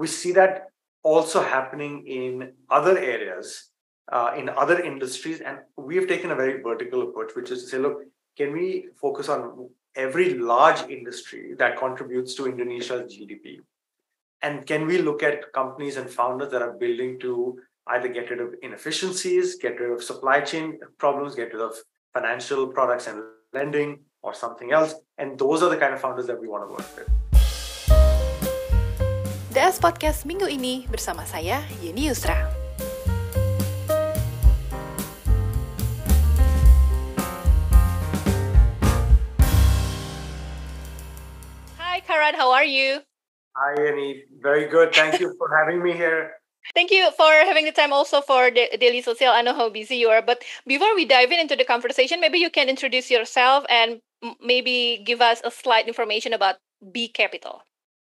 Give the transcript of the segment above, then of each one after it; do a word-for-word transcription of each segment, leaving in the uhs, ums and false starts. we see that also happening in other areas, uh, in other industries. And we've taken a very vertical approach, which is to say, look, can we focus on every large industry that contributes to Indonesia's G D P? And can we look at companies and founders that are building to either get rid of inefficiencies, get rid of supply chain problems, get rid of financial products and lending or something else? And those are the kind of founders that we want to work with. D S Podcast minggu ini bersama saya, Yuni Yusra. Hi Karan, how are you? Hi Yuni, very good. Thank you for having me here. Thank you for having the time also for the Daily Social. I know how busy you are, but before we dive in into the conversation, maybe you can introduce yourself and maybe give us a slight information about B Capital.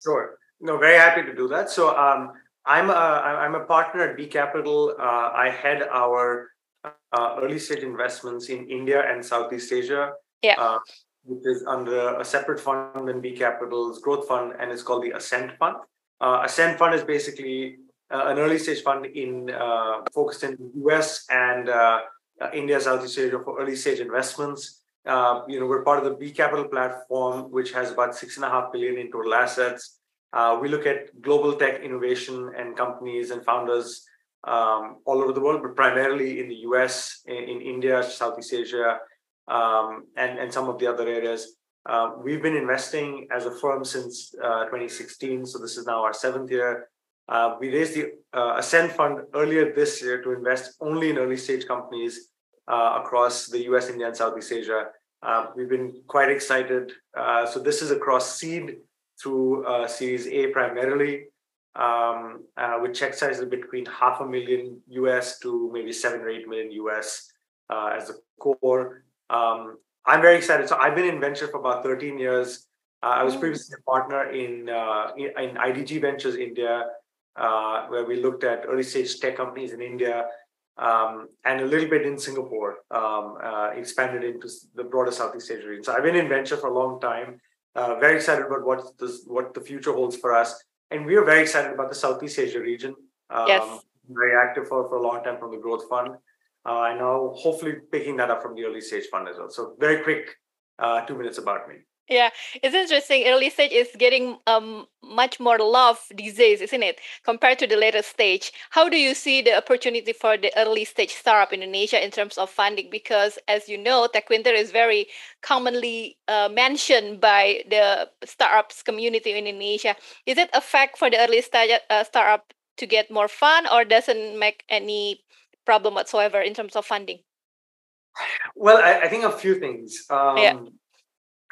Sure. No, very happy to do that. So um, I'm a, I'm a partner at B Capital. Uh, I head our uh, early stage investments in India and Southeast Asia, yeah. uh, which is under a separate fund than B Capital's growth fund, and it's called the Ascent Fund. Uh, Ascent Fund is basically uh, an early stage fund in uh, focused in the U S and uh, uh, India, Southeast Asia for early stage investments. Uh, you know, we're part of the B Capital platform, which has about six and a half billion in total assets. Uh, we look at global tech innovation and companies and founders um, all over the world, but primarily in the U S, in, in India, Southeast Asia, um, and, and some of the other areas. Uh, we've been investing as a firm since uh, twenty sixteen, so this is now our seventh year. Uh, we raised the uh, Ascent Fund earlier this year to invest only in early stage companies uh, across the U S, India, and Southeast Asia. Uh, we've been quite excited. Uh, so this is across seed, through uh, Series A primarily, um, uh, with check sizes between half a million U S to maybe seven or eight million U S uh, as a core. Um, I'm very excited. So I've been in venture for about thirteen years. Uh, I was previously a partner in, uh, in, in I D G Ventures India, uh, where we looked at early stage tech companies in India um, and a little bit in Singapore, um, uh, expanded into the broader Southeast Asia region. So I've been in venture for a long time. Uh, very excited about what this, what the future holds for us. And we are very excited about the Southeast Asia region. Um, yes. Very active for, for a long time from the growth fund. Uh, and now hopefully picking that up from the early stage fund as well. So very quick, uh, two minutes about me. Yeah, it's interesting. Early stage is getting um, much more love these days, isn't it? Compared to the later stage. How do you see the opportunity for the early stage startup in Indonesia in terms of funding? Because as you know, TechWinter is very commonly uh, mentioned by the startups community in Indonesia. Is it a fact for the early stage uh, startup to get more fund, or doesn't make any problem whatsoever in terms of funding? Well, I, I think a few things. Um, yeah.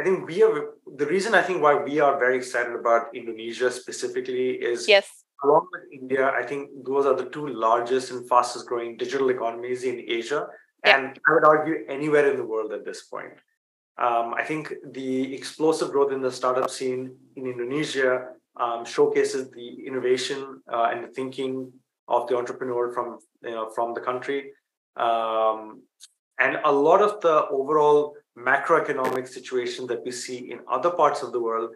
I think we are, the reason I think why we are very excited about Indonesia specifically is, yes, along with India, I think those are the two largest and fastest growing digital economies in Asia. Yeah. And I would argue anywhere in the world at this point. Um, I think the explosive growth in the startup scene in Indonesia um, showcases the innovation uh, and the thinking of the entrepreneur from, you know, from the country. Um, and a lot of the overall macroeconomic situation that we see in other parts of the world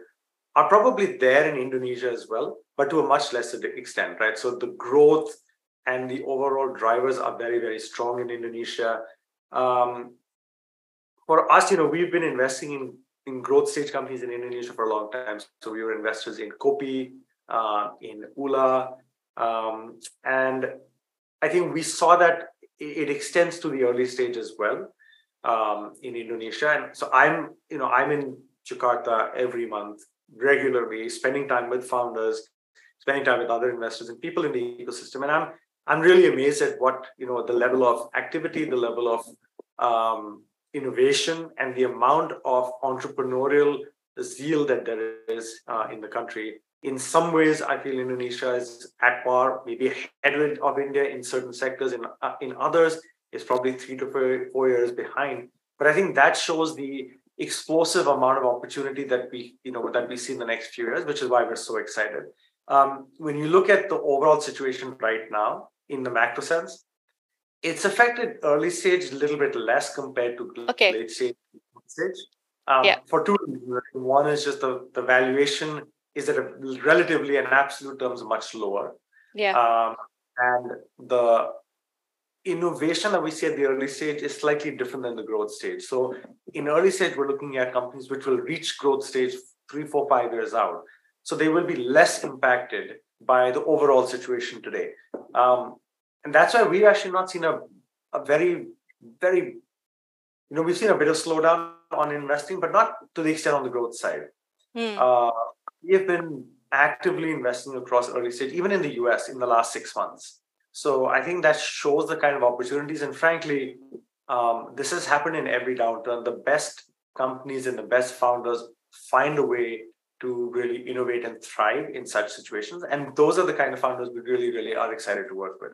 are probably there in Indonesia as well, but to a much lesser extent, right? So the growth and the overall drivers are very, very strong in Indonesia. Um, for us, you know, we've been investing in, in growth stage companies in Indonesia for a long time. So we were investors in Kopi, uh, in Ula. Um, and I think we saw that it extends to the early stage as well. Um, in Indonesia. And so I'm, you know, I'm in Jakarta every month, regularly spending time with founders, spending time with other investors and people in the ecosystem. And I'm, I'm really amazed at what, you know, the level of activity, the level of um, innovation and the amount of entrepreneurial zeal that there is uh, in the country. In some ways, I feel Indonesia is at par, maybe ahead of India in certain sectors, in, uh, in others, is probably three to four, four years behind, but I think that shows the explosive amount of opportunity that we, you know, that we see in the next few years, which is why we're so excited. Um, when you look at the overall situation right now, in the macro sense, it's affected early stage a little bit less compared to okay. late stage. Um, yeah. For two reasons, one is just the, the valuation is that relatively in absolute terms much lower. Yeah. Um, and the innovation that we see at the early stage is slightly different than the growth stage. So in early stage, we're looking at companies which will reach growth stage three, four, five years out. So they will be less impacted by the overall situation today. Um, and that's why we've actually not seen a, a very, very, you know, we've seen a bit of slowdown on investing, but not to the extent on the growth side. Mm. Uh, we have been actively investing across early stage, even in the U S in the last six months. So I think that shows the kind of opportunities. And frankly, um, this has happened in every downturn. The best companies and the best founders find a way to really innovate and thrive in such situations. And those are the kind of founders we really, really are excited to work with.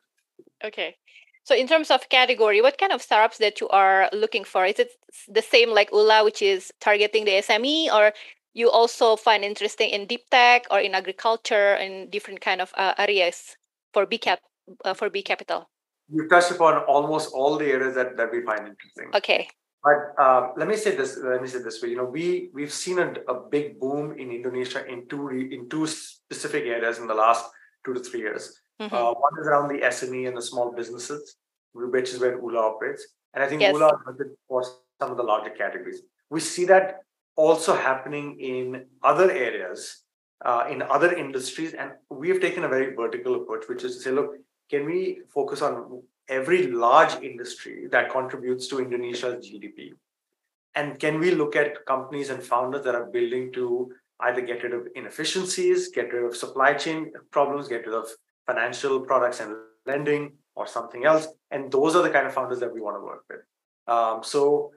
Okay. So in terms of category, what kind of startups that you are looking for? Is it the same like Ula, which is targeting the S M E, or you also find interesting in deep tech or in agriculture and different kind of uh, areas for B Cap, uh, for B Capital? You touched upon almost all the areas that, that we find interesting. Okay. But uh, let me say this. Let me say this way. You know, we we've seen a, a big boom in Indonesia in two in two specific areas in the last two to three years. Mm-hmm. Uh, one is around the S M E and the small businesses, which is where Ula operates, and I think yes. Ula operates for some of the larger categories. We see that also happening in other areas, uh, in other industries, and we have taken a very vertical approach, which is to say, look, can we focus on every large industry that contributes to Indonesia's G D P? And can we look at companies and founders that are building to either get rid of inefficiencies, get rid of supply chain problems, get rid of financial products and lending or something else? And those are the kind of founders that we want to work with. Um, so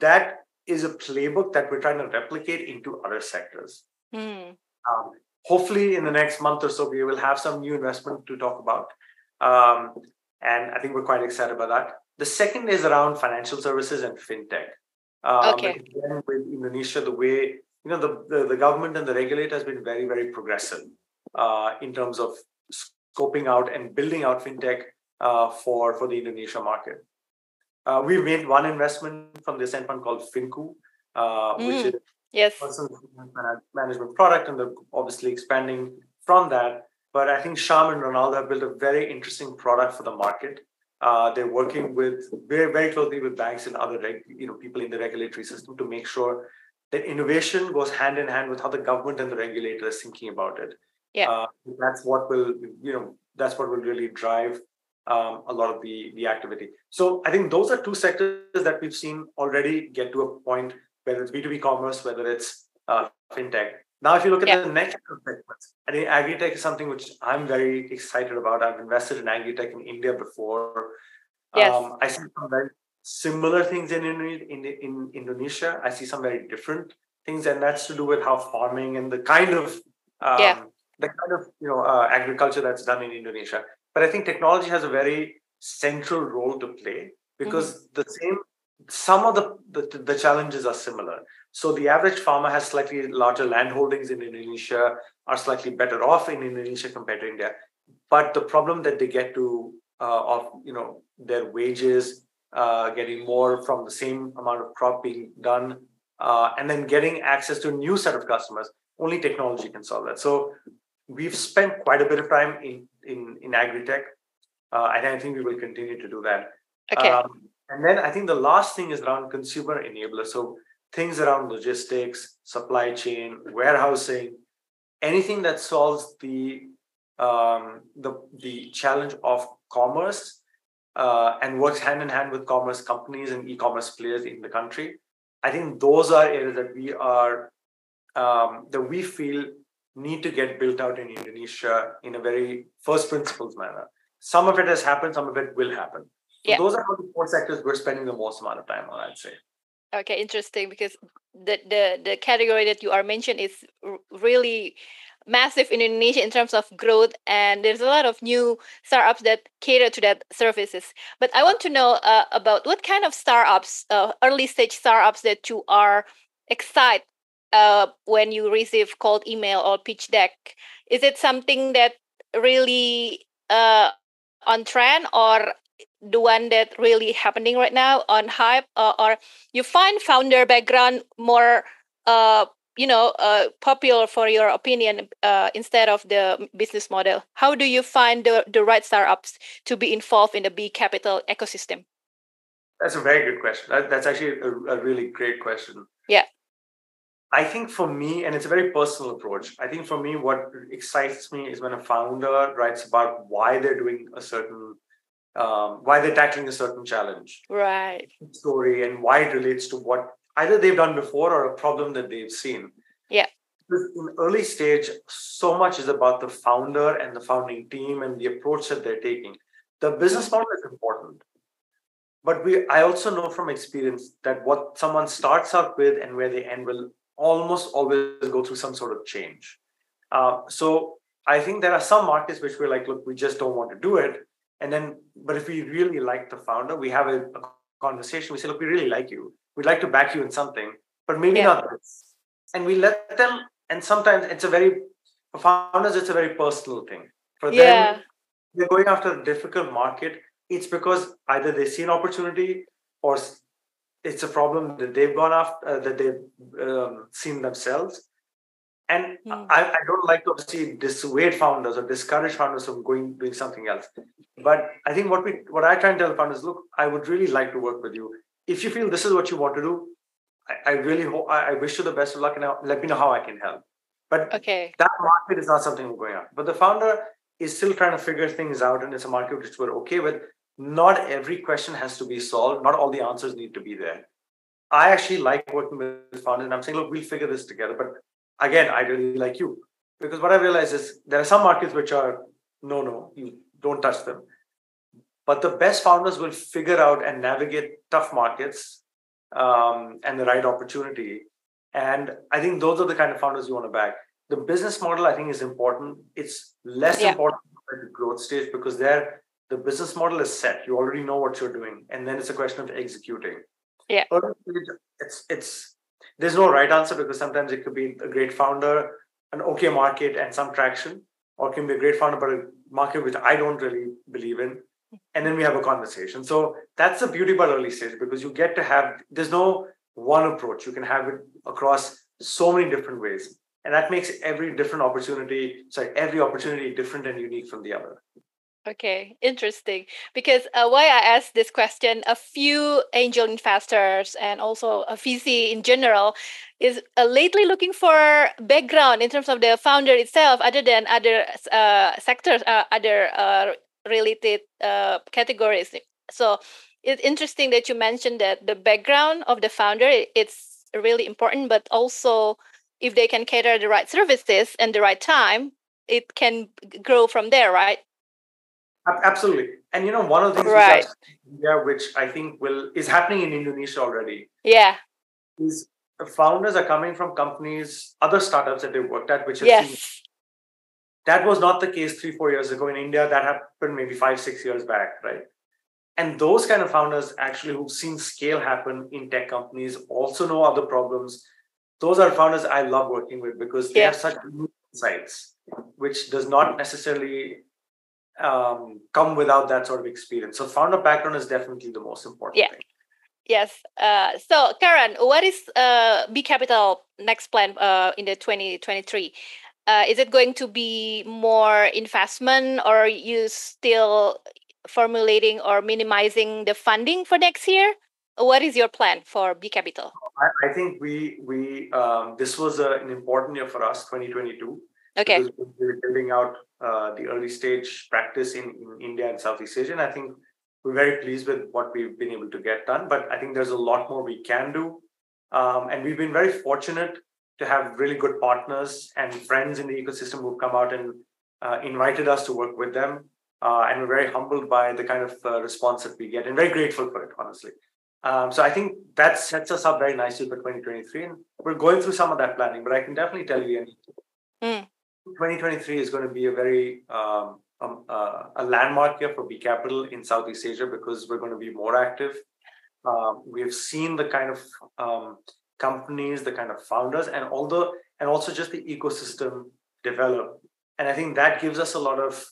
that is a playbook that we're trying to replicate into other sectors. Mm. Um, hopefully in the next month or so, we will have some new investment to talk about. Um, And I think we're quite excited about that. The second is around financial services and fintech. Um, okay. Again, with Indonesia, the way, you know, the, the, the government and the regulator has been very, very progressive uh, in terms of scoping out and building out fintech uh, for, for the Indonesia market. Uh, we made one investment from the Ascent Fund called Finku, uh, mm, which is yes. personal management product, and they're obviously expanding from that. But I think Sharma and Ronaldo have built a very interesting product for the market. Uh, they're working with very, very closely with banks and other reg, you know, people in the regulatory system to make sure that innovation goes hand in hand with how the government and the regulator is thinking about it. Yeah, uh, that's what will you know that's what will really drive um, a lot of the the activity. So I think those are two sectors that we've seen already get to a point, whether it's B two B commerce, whether it's uh, fintech. Now, if you look at yeah. the next segments, I think agri-tech is something which I'm very excited about. I've invested in agri-tech in India before. Yes. Um, I see some very similar things in, in, in Indonesia. I see some very different things, and that's to do with how farming and the kind of um, yeah. the kind of you know uh, agriculture that's done in Indonesia. But I think technology has a very central role to play because mm-hmm. the same some of the, the the challenges are similar. So the average farmer has slightly larger land holdings in Indonesia, are slightly better off in Indonesia compared to India. But the problem that they get to uh, of you know their wages, uh, getting more from the same amount of crop being done, uh, and then getting access to a new set of customers, only technology can solve that. So we've spent quite a bit of time in in, in agri-tech, uh, and I think we will continue to do that. Okay. Um, and then I think the last thing is around consumer enablers. So things around logistics, supply chain, warehousing, anything that solves the um, the, the challenge of commerce uh, and works hand in hand with commerce companies and e-commerce players in the country. I think those are areas that we are um, that we feel need to get built out in Indonesia in a very first principles manner. Some of it has happened, some of it will happen. Yeah. So those are the four sectors we're spending the most amount of time on, I'd say. Okay, interesting, because the, the, the category that you are mentioned is r- really massive in Indonesia in terms of growth, and there's a lot of new startups that cater to that services. But I want to know uh, about what kind of startups, uh, early stage startups that you are excited uh, when you receive cold email or pitch deck. Is it something that really uh, on trend, or the one that really happening right now on hype, uh, or you find founder background more uh, you know, uh, popular for your opinion uh, instead of the business model? How do you find the, the right startups to be involved in the B Capital ecosystem? That's a very good question. That's actually a, a really great question. Yeah. I think for me, and it's a very personal approach, I think for me, what excites me is when a founder writes about why they're doing a certain, um, why they're tackling a certain challenge. Right. Story and why it relates to what either they've done before or a problem that they've seen. Yeah. In early stage, so much is about the founder and the founding team and the approach that they're taking. The business model is important. But we, I also know from experience that what someone starts out with and where they end will almost always go through some sort of change. Uh, so I think there are some markets which we're like, look, we just don't want to do it. And then, but if we really like the founder, we have a, a conversation. We say, look, we really like you. We'd like to back you in something, but maybe yeah. not this. And we let them, and sometimes it's a very, for founders, it's a very personal thing. For them, yeah. they're going after a difficult market. It's because either they see an opportunity or it's a problem that they've gone after, uh, that they've um, seen themselves. And mm. I, I don't like to obviously dissuade founders or discourage founders from going doing something else. But I think what we, what I try and tell founders, look, I would really like to work with you. If you feel this is what you want to do, I, I really hope, I, I wish you the best of luck and let me know how I can help. But okay. that market is not something we're going on. But the founder is still trying to figure things out, and it's a market which we're okay with. Not every question has to be solved. Not all the answers need to be there. I actually like working with founders, and I'm saying, look, we'll figure this together. But again, I really like you. Because what I realize is there are some markets which are, no, no, you don't touch them. But the best founders will figure out and navigate tough markets um, and the right opportunity. And I think those are the kind of founders you want to back. The business model, I think, is important. It's less yeah. important at the growth stage because there, the business model is set. You already know what you're doing. And then it's a question of executing. Yeah. It's, it's, there's no right answer because sometimes it could be a great founder, an okay market and some traction, or it can be a great founder, but a market which I don't really believe in. And then we have a conversation. So that's the beauty about early stage, because you get to have, there's no one approach. You can have it across so many different ways. And that makes every different opportunity, sorry, every opportunity different and unique from the other. Okay, interesting. Because uh, why I asked this question, a few angel investors and also a V C in general is uh, lately looking for background in terms of the founder itself, other than other uh, sectors, uh, other uh, related uh, categories. So it's interesting that you mentioned that the background of the founder, it's really important, but also if they can cater the right services and the right time, it can grow from there, right? Absolutely. And you know, one of the things right. which, I, which I think will is happening in Indonesia already. Yeah. Is founders are coming from companies, other startups that they worked at, which have yes. seen, that was not the case three, four years ago in India. That happened maybe five, six years back, right? And those kind of founders actually who've seen scale happen in tech companies also know other problems. Those are founders I love working with because they yeah. have such new insights, which does not necessarily um, come without that sort of experience. So founder background is definitely the most important yeah. thing. Yes. Uh, so Karan, what is uh, B Capital next plan uh, in the twenty twenty-three? Uh, is it going to be more investment, or are you still formulating or minimizing the funding for next year? What is your plan for B Capital? I, I think we we um, this was a, an important year for us, twenty twenty-two. Okay. We were building out uh, the early stage practice in, in India and Southeast Asia. And I think we're very pleased with what we've been able to get done. But I think there's a lot more we can do. Um, and we've been very fortunate to have really good partners and friends in the ecosystem who've come out and uh, invited us to work with them. Uh, and we're very humbled by the kind of uh, response that we get and very grateful for it, honestly. Um, so I think that sets us up very nicely for twenty twenty-three. And we're going through some of that planning, but I can definitely tell you anything. Mm. twenty twenty-three is going to be a very um, um, uh, a landmark year for B Capital in Southeast Asia because we're going to be more active. Um, we have seen the kind of um, companies, the kind of founders, and all the and also just the ecosystem develop. And I think that gives us a lot of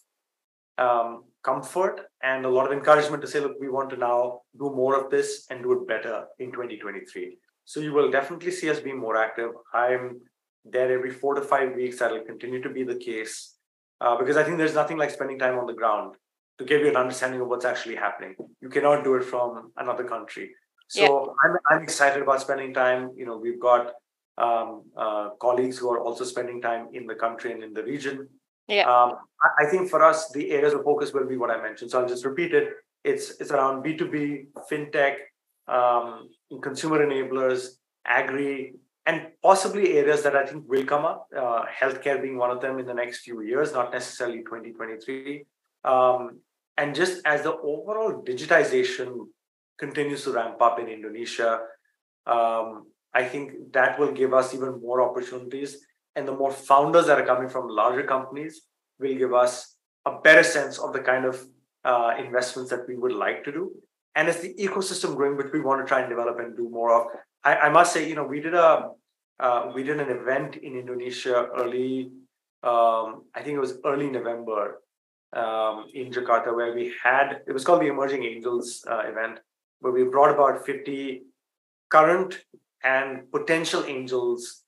um, comfort and a lot of encouragement to say, look, we want to now do more of this and do it better in twenty twenty-three. So you will definitely see us be more active. I'm there every four to five weeks. That'll continue to be the case uh, because I think there's nothing like spending time on the ground to give you an understanding of what's actually happening. You cannot do it from another country. So yeah. I'm I'm excited about spending time. You know, we've got um, uh, colleagues who are also spending time in the country and in the region. Yeah. Um, I, I think for us, the areas of focus will be what I mentioned. So I'll just repeat it. It's it's around B two B, fintech, um, consumer enablers, agri, and possibly areas that I think will come up. Uh, healthcare being one of them in the next few years, not necessarily twenty twenty-three. Um, and just as the overall digitization continues to ramp up in Indonesia, um, I think that will give us even more opportunities. And the more founders that are coming from larger companies will give us a better sense of the kind of uh, investments that we would like to do. And it's the ecosystem growing, which we want to try and develop and do more of. I, I must say, you know, we did a uh, we did an event in Indonesia early, um, I think it was early November um, in Jakarta, where we had, it was called the Emerging Angels uh, event, where we brought about fifty current and potential angels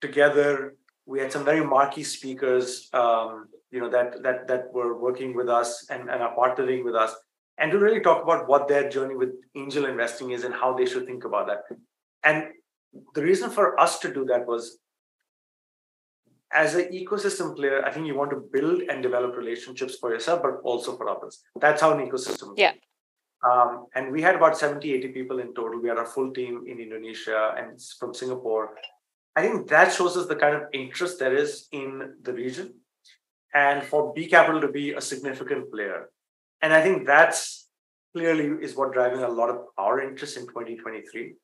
together. We had some very marquee speakers, um, you know, that that that were working with us and, and are partnering with us, and to really talk about what their journey with angel investing is and how they should think about that. And the reason for us to do that was, as an ecosystem player, I think you want to build and develop relationships for yourself, but also for others. That's how an ecosystem works. Yeah. Um, and we had about seventy, eighty people in total. We had our full team in Indonesia and from Singapore. I think that shows us the kind of interest there is in the region and for B Capital to be a significant player. And I think that's clearly is what driving a lot of our interest in twenty twenty-three.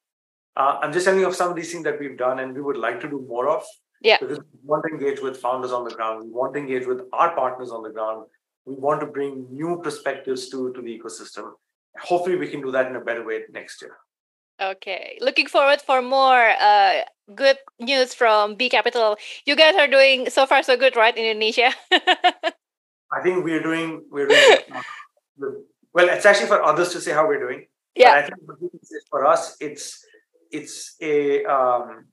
Uh, I'm just telling you of some of these things that we've done and we would like to do more of. Yeah. Because we want to engage with founders on the ground. We want to engage with our partners on the ground. We want to bring new perspectives to, to the ecosystem. Hopefully, we can do that in a better way next year. Okay. Looking forward for more uh, good news from B Capital. You guys are doing so far so good, right, in Indonesia? I think we're doing, we're doing well, it's actually for others to say how we're doing. Yeah. But I think for us, it's it's a um,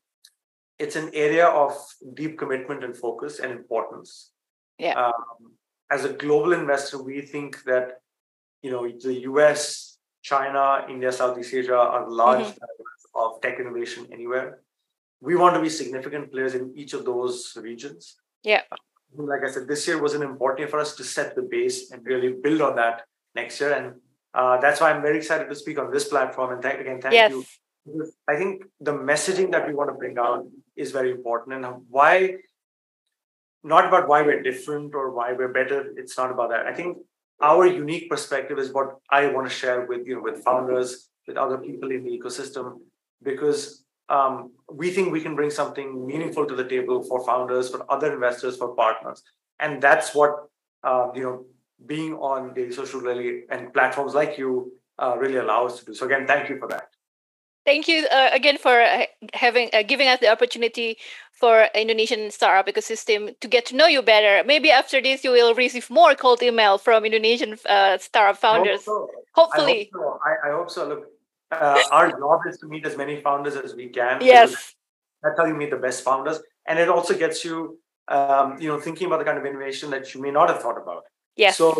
it's an area of deep commitment and focus and importance. Yeah. Um, as a global investor, we think that, you know, the U S, China, India, Southeast Asia are large mm-hmm. drivers of tech innovation anywhere. We want to be significant players in each of those regions. Yeah. Like I said, this year was an important year for us to set the base and really build on that next year. And uh, that's why I'm very excited to speak on this platform. And th- again, thank yes. you. Because I think the messaging that we want to bring out is very important. And why, not about why we're different or why we're better. It's not about that. I think our unique perspective is what I want to share with, you know, with founders, with other people in the ecosystem, because um, we think we can bring something meaningful to the table for founders, for other investors, for partners. And that's what, uh, you know, being on Daily Social really and platforms like you uh, really allow us to do. So again, thank you for that. Thank you uh, again for having uh, giving us the opportunity for Indonesian startup ecosystem to get to know you better. Maybe after this, you will receive more cold email from Indonesian uh, startup founders. I hope so. Hopefully. I hope so. I, I hope so. Look, uh, our job is to meet as many founders as we can. Yes. That's how you meet the best founders. And it also gets you, um, you know, thinking about the kind of innovation that you may not have thought about. Yes. So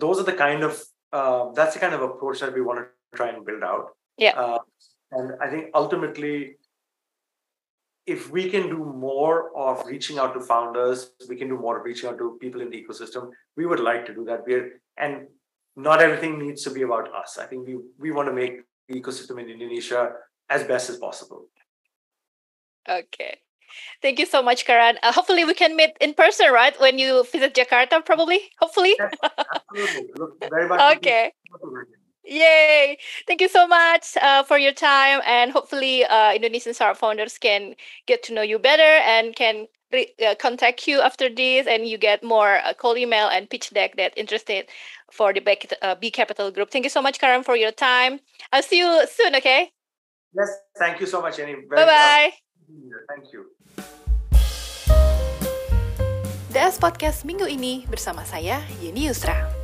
those are the kind of, uh, that's the kind of approach that we want to try and build out. Yeah. Uh, and I think ultimately, if we can do more of reaching out to founders, we can do more of reaching out to people in the ecosystem. We would like to do that. We're, and not everything needs to be about us. I think we, we want to make the ecosystem in Indonesia as best as possible. Okay. Thank you so much, Karan. Uh, hopefully we can meet in person, right? When you visit Jakarta, probably, hopefully. Yes, absolutely. Look, very much. Okay. Yay! Thank you so much uh, for your time, and hopefully uh, Indonesian startup founders can get to know you better and can re- uh, contact you after this, and you get more uh, cold email and pitch deck that interested for the B, uh, B Capital Group. Thank you so much, Karan, for your time. I'll see you soon, okay? Yes, thank you so much, Yeni. Bye-bye. Well. Thank you. D S Podcast minggu ini bersama saya, Yuni Yusra.